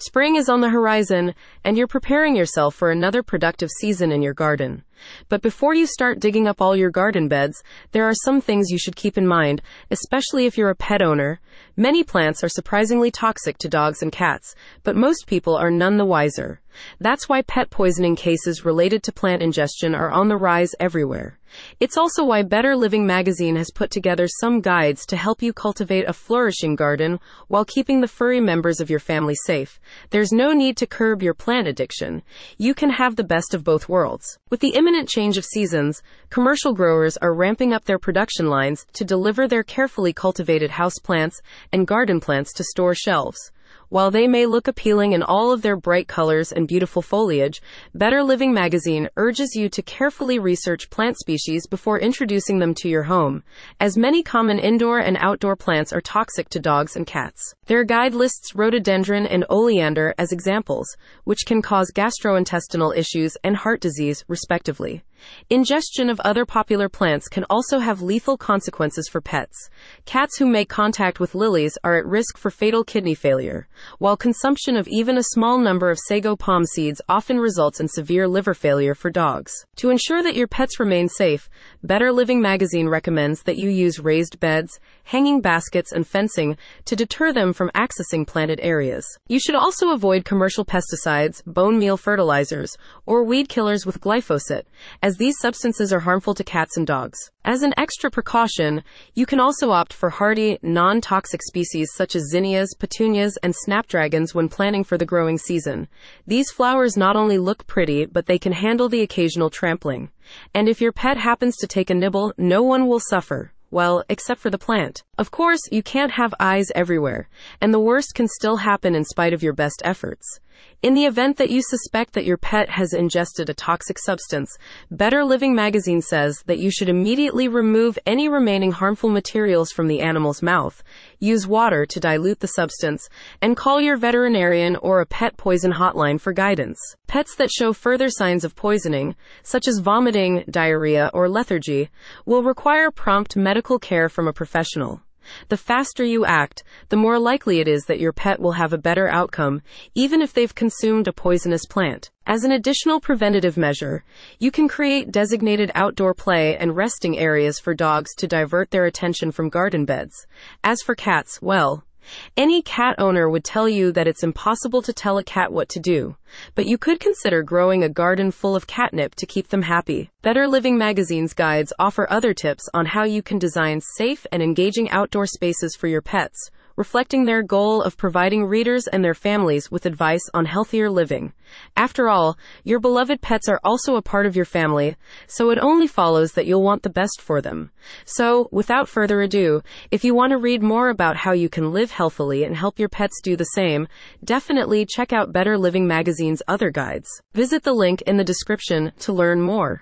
Spring is on the horizon, and you're preparing yourself for another productive season in your garden. But before you start digging up all your garden beds, there are some things you should keep in mind, especially if you're a pet owner. Many plants are surprisingly toxic to dogs and cats, but most people are none the wiser. That's why pet poisoning cases related to plant ingestion are on the rise everywhere. It's also why Better Living Magazine has put together some guides to help you cultivate a flourishing garden while keeping the furry members of your family safe. There's no need to curb your plant addiction. You can have the best of both worlds. With the imminent change of seasons, commercial growers are ramping up their production lines to deliver their carefully cultivated houseplants and garden plants to store shelves. While they may look appealing in all of their bright colors and beautiful foliage, Better Living Magazine urges you to carefully research plant species before introducing them to your home, as many common indoor and outdoor plants are toxic to dogs and cats. Their guide lists rhododendron and oleander as examples, which can cause gastrointestinal issues and heart disease, respectively. Ingestion of other popular plants can also have lethal consequences for pets. Cats who make contact with lilies are at risk for fatal kidney failure, while consumption of even a small number of sago palm seeds often results in severe liver failure for dogs. To ensure that your pets remain safe, Better Living Magazine recommends that you use raised beds, hanging baskets, and fencing to deter them from accessing planted areas. You should also avoid commercial pesticides, bone meal fertilizers, or weed killers with glyphosate, as these substances are harmful to cats and dogs. As an extra precaution, you can also opt for hardy, non-toxic species such as zinnias, petunias, and snapdragons when planning for the growing season. These flowers not only look pretty, but they can handle the occasional trampling. And if your pet happens to take a nibble, no one will suffer. Well, except for the plant. Of course, you can't have eyes everywhere, and the worst can still happen in spite of your best efforts. In the event that you suspect that your pet has ingested a toxic substance, Better Living Magazine says that you should immediately remove any remaining harmful materials from the animal's mouth, use water to dilute the substance, and call your veterinarian or a pet poison hotline for guidance. Pets that show further signs of poisoning, such as vomiting, diarrhea, or lethargy, will require prompt medical care from a professional. The faster you act, the more likely it is that your pet will have a better outcome, even if they've consumed a poisonous plant. As an additional preventative measure, you can create designated outdoor play and resting areas for dogs to divert their attention from garden beds. As for cats, well, any cat owner would tell you that it's impossible to tell a cat what to do, but you could consider growing a garden full of catnip to keep them happy. Better Living Magazine's guides offer other tips on how you can design safe and engaging outdoor spaces for your pets, reflecting their goal of providing readers and their families with advice on healthier living. After all, your beloved pets are also a part of your family, so it only follows that you'll want the best for them. So, without further ado, if you want to read more about how you can live healthily and help your pets do the same, definitely check out Better Living Magazine's other guides. Visit the link in the description to learn more.